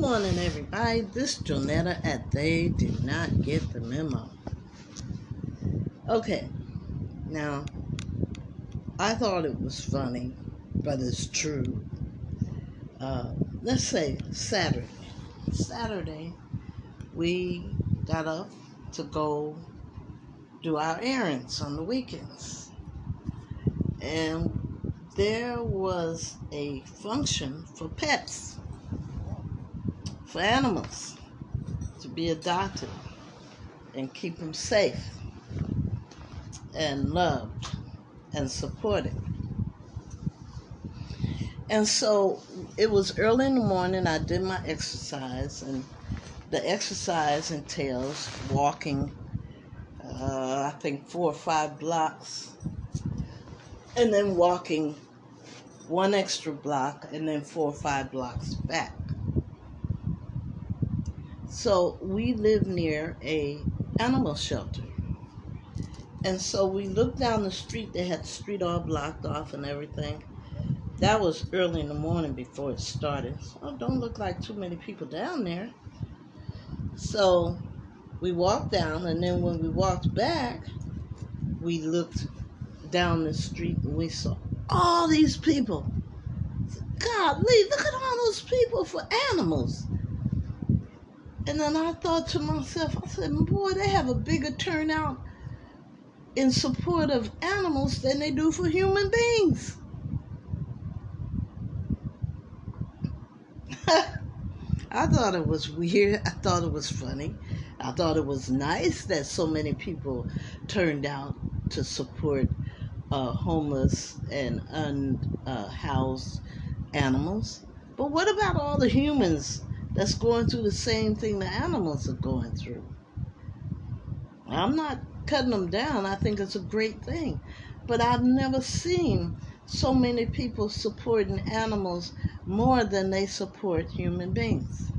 Good morning, everybody. This is Jonetta at They Did Not Get the Memo. Okay, now, I thought it was funny, but it's true. Let's say Saturday. Saturday, we got up to go do our errands on the weekends. And there was a function for pets. For animals to be adopted and keep them safe and loved and supported. And so it was early in the morning. I did my exercise, and the exercise entails walking, I think 4 or 5 blocks, and then walking 1 extra block, and then 4 or 5 blocks back. So we live near an animal shelter. And so we looked down the street. They had the street all blocked off and everything. That was early in the morning before it started. So don't look like too many people down there. So we walked down, and then when we walked back, we looked down the street and we saw all these people. God, look at all those people for animals. And then I thought to myself, I said, boy, they have a bigger turnout in support of animals than they do for human beings. I thought it was weird. I thought it was funny. I thought it was nice that so many people turned out to support homeless and unhoused animals. But what about all the humans that's going through the same thing the animals are going through? I'm not cutting them down. I think it's a great thing. But I've never seen so many people supporting animals more than they support human beings.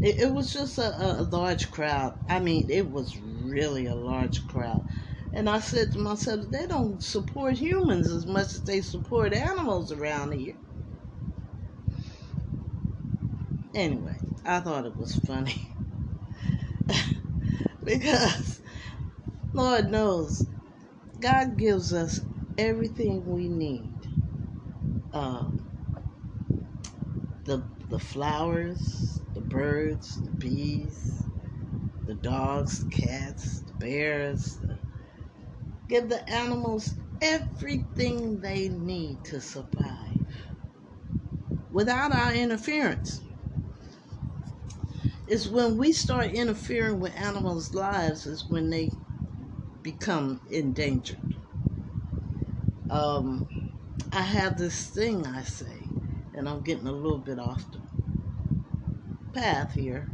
It was just a large crowd. I mean, it was really a large crowd. And I said to myself, they don't support humans as much as they support animals around here. Anyway, I thought it was funny because Lord knows God gives us everything we need. The flowers, the birds, the bees, the dogs, the cats, the bears. Give the animals everything they need to survive without our interference. It's when we start interfering with animals' lives is when they become endangered. I have this thing I say, and I'm getting a little bit off the path here,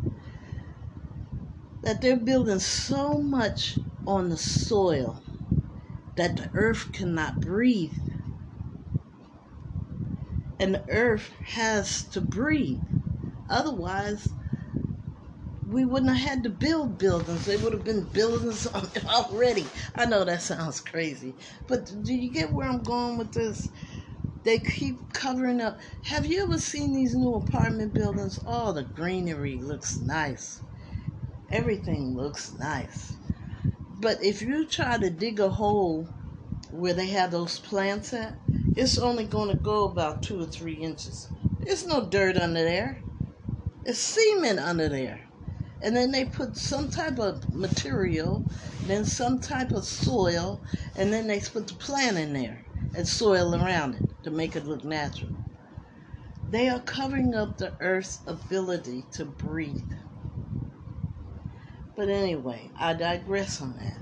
that they're building so much on the soil that the earth cannot breathe. And the earth has to breathe. Otherwise, we wouldn't have had to build buildings. They would have been buildings on it already. I know that sounds crazy, but do you get where I'm going with this? They keep covering up. Have you ever seen these new apartment buildings? Oh, the greenery looks nice. Everything looks nice. But if you try to dig a hole where they have those plants at, it's only going to go about 2 or 3 inches. There's no dirt under there. It's cement under there. And then they put some type of material, then some type of soil, and then they put the plant in there and soil around it to make it look natural. They are covering up the earth's ability to breathe. But anyway, I digress on that.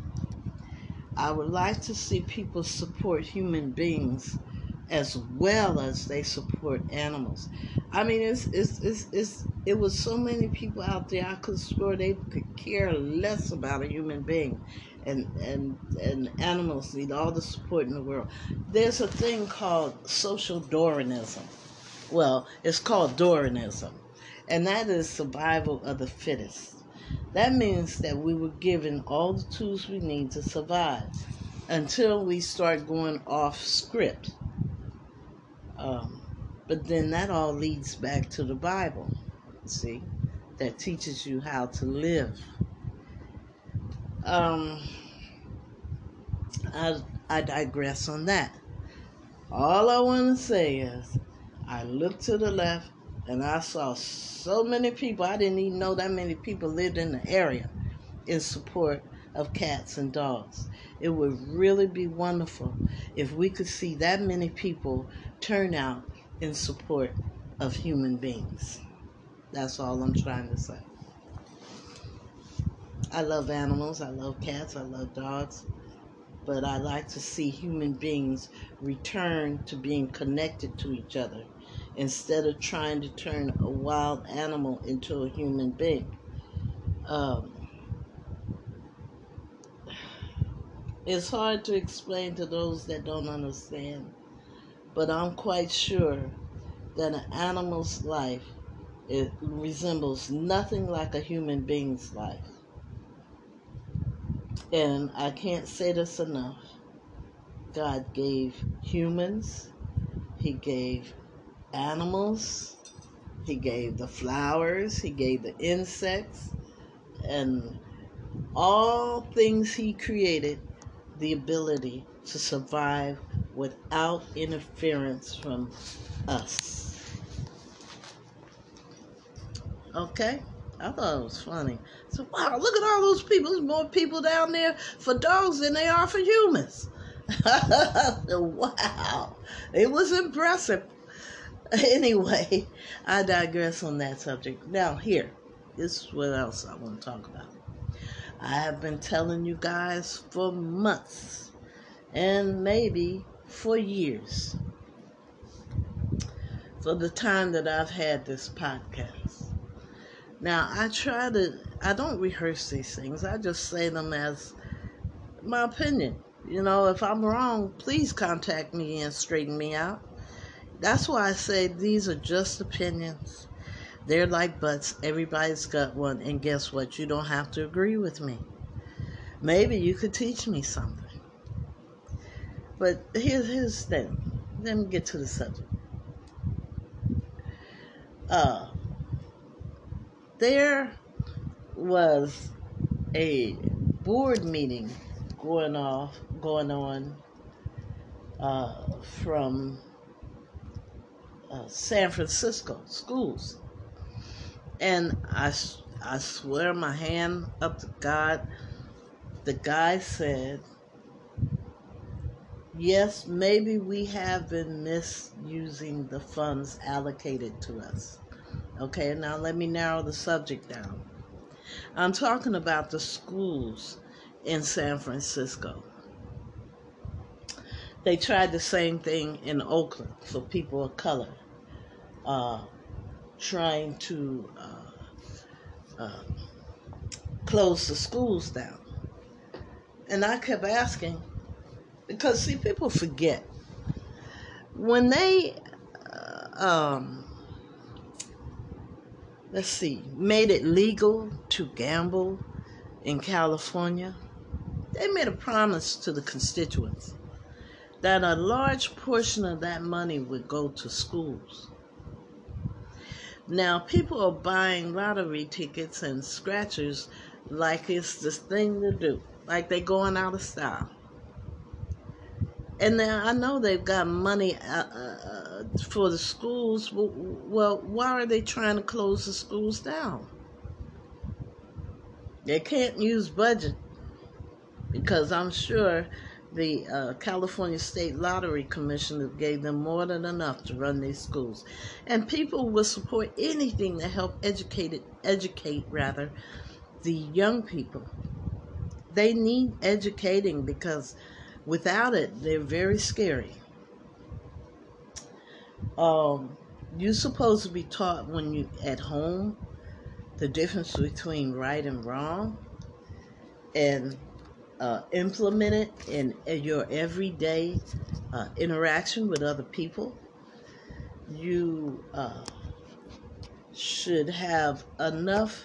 I would like to see people support human beings as well as they support animals. I mean, it was so many people out there, I could swear they could care less about a human being. And animals need all the support in the world. There's a thing called social Darwinism. Well, it's called Darwinism. And that is survival of the fittest. That means that we were given all the tools we need to survive until we start going off script. But then that all leads back to the Bible, see? That teaches you how to live. I digress on that. All I want to say is, I looked to the left and I saw so many people. I didn't even know that many people lived in the area in support of cats and dogs. It would really be wonderful if we could see that many people turn out in support of human beings. That's all I'm trying to say. I love animals, I love cats, I love dogs, but I like to see human beings return to being connected to each other instead of trying to turn a wild animal into a human being. It's hard to explain to those that don't understand, but I'm quite sure that an animal's life, it resembles nothing like a human being's life. And I can't say this enough. God gave humans, He gave animals, He gave the flowers, He gave the insects, and all things He created the ability to survive without interference from us. Okay, I thought it was funny. So, wow, look at all those people. There's more people down there for dogs than there are for humans. Wow, it was impressive. Anyway, I digress on that subject. Now, here, this is what else I want to talk about. I have been telling you guys for months and maybe for years, for the time that I've had this podcast. Now, I don't rehearse these things. I just say them as my opinion. You know, if I'm wrong, please contact me and straighten me out. That's why I say these are just opinions. They're like butts. Everybody's got one. And guess what? You don't have to agree with me. Maybe you could teach me something. But here's the thing. Let me get to the subject. There was a board meeting going on from San Francisco schools, and I swear my hand up to God, the guy said, yes, maybe we have been misusing the funds allocated to us. Okay, now let me narrow the subject down. I'm talking about the schools in San Francisco. They tried the same thing in Oakland for people of color, trying to close the schools down. And I kept asking, because, see, people forget. When they... made it legal to gamble in California, they made a promise to the constituents that a large portion of that money would go to schools. Now, people are buying lottery tickets and scratchers like it's this thing to do, like they're going out of style. And now I know they've got money for the schools. Well, why are they trying to close the schools down? They can't use budget, because I'm sure the California State Lottery Commissioner gave them more than enough to run these schools. And people will support anything to help educate the young people. They need educating, because without it, they're very scary. You're supposed to be taught when you're at home the difference between right and wrong, and implement it in your everyday interaction with other people. You should have enough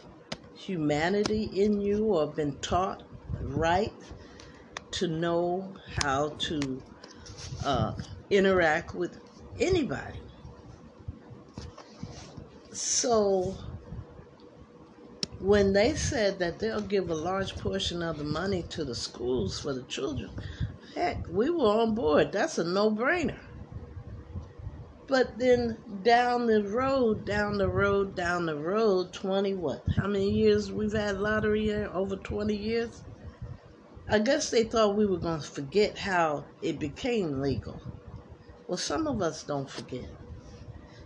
humanity in you, or been taught right, to know how to interact with anybody. So when they said that they'll give a large portion of the money to the schools for the children, heck, we were on board. That's a no-brainer. But then down the road, 20 what? How many years we've had lottery here? Over 20 years? I guess they thought we were going to forget how it became legal. Well, some of us don't forget.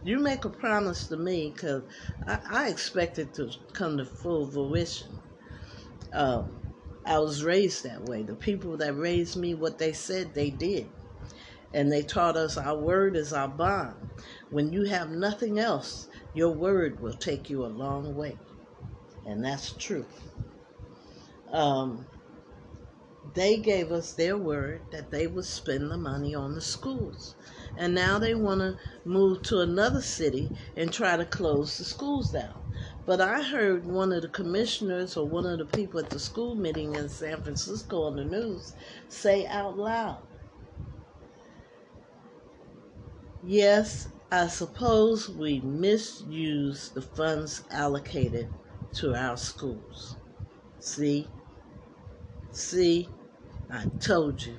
You make a promise to me, because I expect it to come to full fruition. I was raised that way. The people that raised me, what they said, they did. And they taught us our word is our bond. When you have nothing else, your word will take you a long way. And that's true. They gave us their word that they would spend the money on the schools. And now they want to move to another city and try to close the schools down. But I heard one of the commissioners or one of the people at the school meeting in San Francisco on the news say out loud, yes, I suppose we misuse the funds allocated to our schools. See, I told you.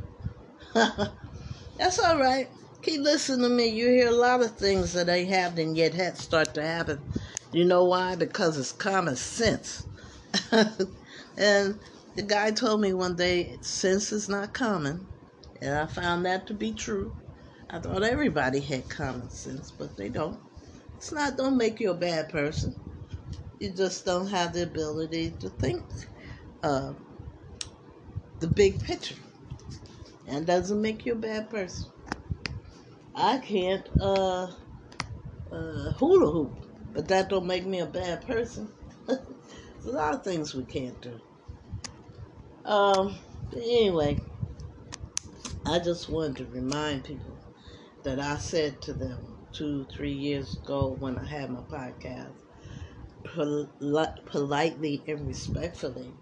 That's all right. Keep listening to me. You hear a lot of things that ain't happening yet start to happen. You know why? Because it's common sense. And the guy told me one day, sense is not common. And I found that to be true. I thought everybody had common sense, but they don't. Don't make you a bad person. You just don't have the ability to think the big picture. And doesn't make you a bad person. I can't hula hoop, but that don't make me a bad person. There's a lot of things we can't do. But anyway, I just wanted to remind people that I said to them 2-3 years ago when I had my podcast, politely and respectfully,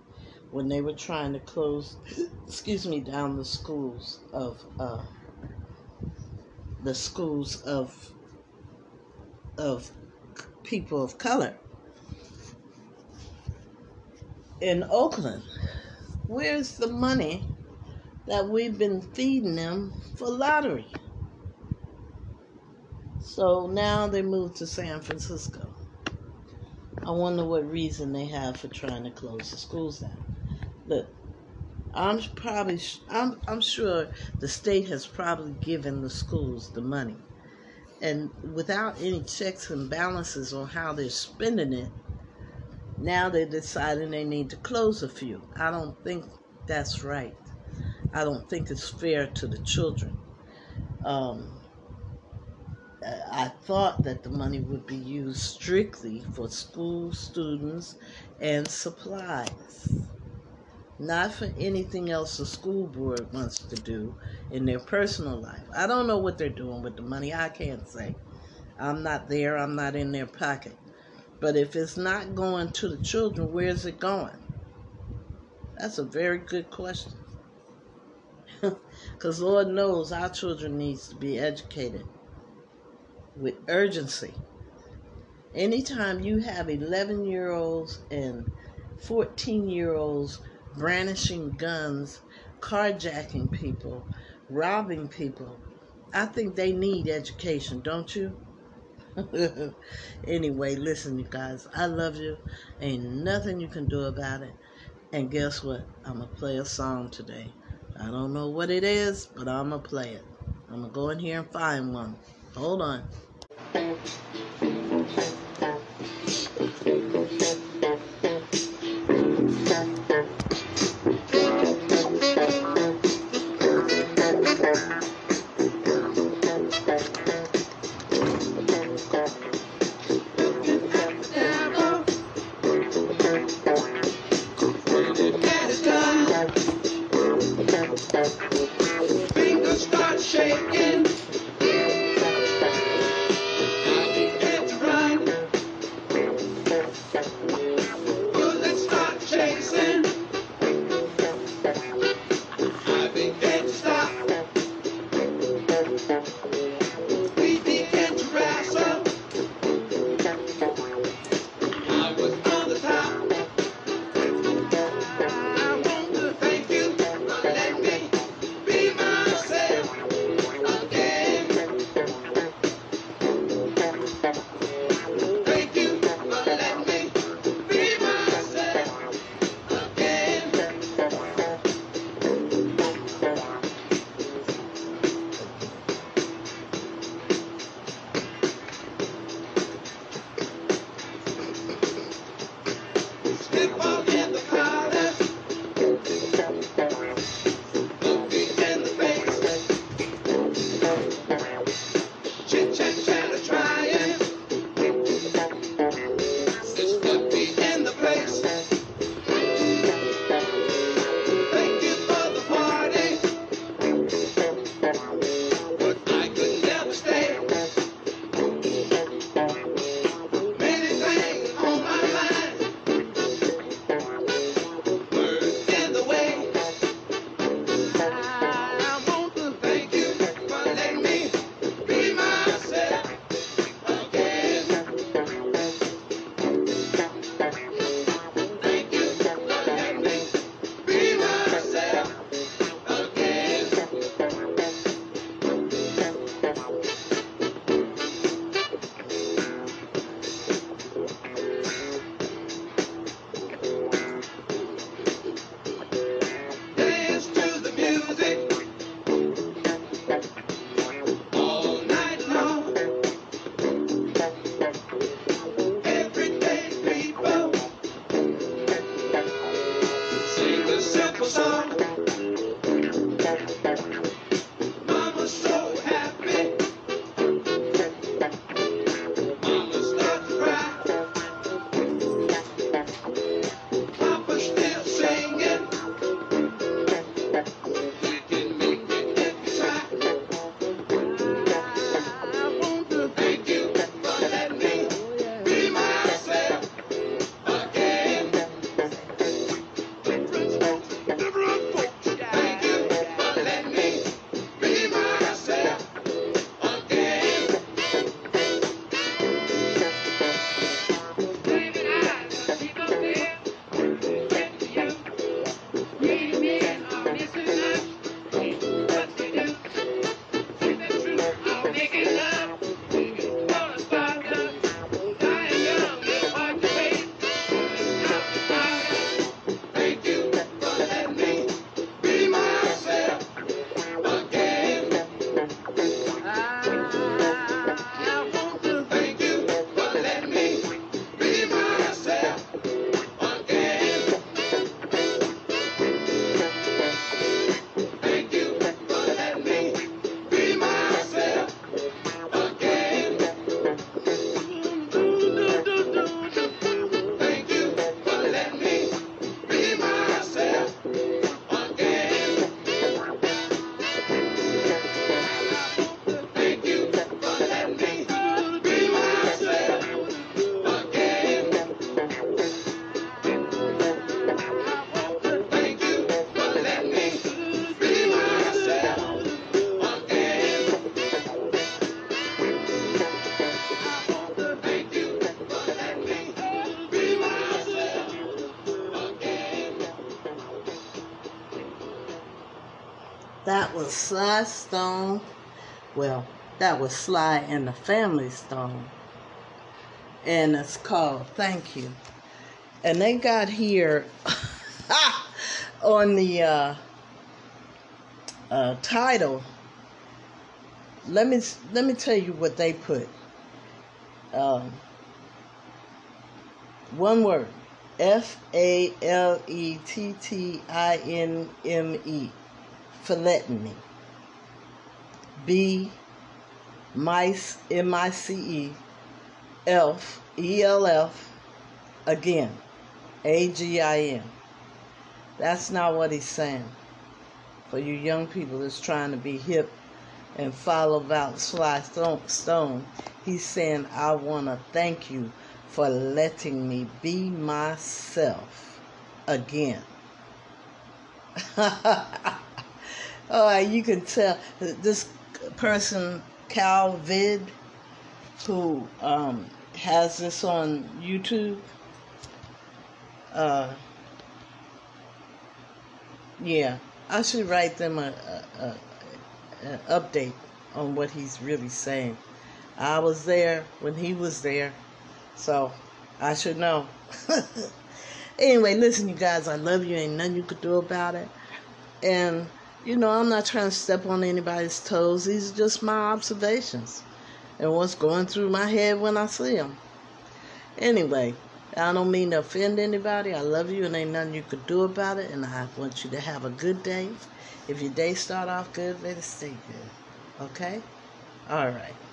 when they were trying to close, down the schools of people of color in Oakland. Where's the money that we've been feeding them for lottery? So now they moved to San Francisco. I wonder what reason they have for trying to close the schools down. Look, I'm sure the state has probably given the schools the money. And without any checks and balances on how they're spending it, now they're deciding they need to close a few. I don't think that's right. I don't think it's fair to the children. I thought that the money would be used strictly for school students and supplies. Not for anything else the school board wants to do in their personal life. I don't know what they're doing with the money. I can't say. I'm not there. I'm not in their pocket. But if it's not going to the children, where's it going? That's a very good question. Because Lord knows our children needs to be educated with urgency. Anytime you have 11-year-olds and 14-year-olds brandishing guns, carjacking people, robbing people, I think they need education, don't you? Anyway, listen, you guys, I love you. Ain't nothing you can do about it. And guess what? I'm going to play a song today. I don't know what it is, but I'm going to play it. I'm going to go in here and find one. Hold on. Fingers start shaking. I Sly Stone. Well, that was Sly and the Family Stone, and it's called Thank You. And they got here on the title. Let me tell you what they put. One word: FALETTINME. For letting me be mice, MICE, elf, ELF, again, AGIN. That's not what he's saying. For you young people that's trying to be hip and follow out Sly Stone, he's saying, I want to thank you for letting me be myself again. Oh, you can tell this person, Cal Vid, who has this on YouTube. Yeah, I should write them an update on what he's really saying. I was there when he was there, so I should know. Anyway, listen, you guys, I love you. Ain't nothing you could do about it. And you know, I'm not trying to step on anybody's toes. These are just my observations and what's going through my head when I see them. Anyway, I don't mean to offend anybody. I love you, and ain't nothing you could do about it. And I want you to have a good day. If your day start off good, let it stay good. Okay? All right.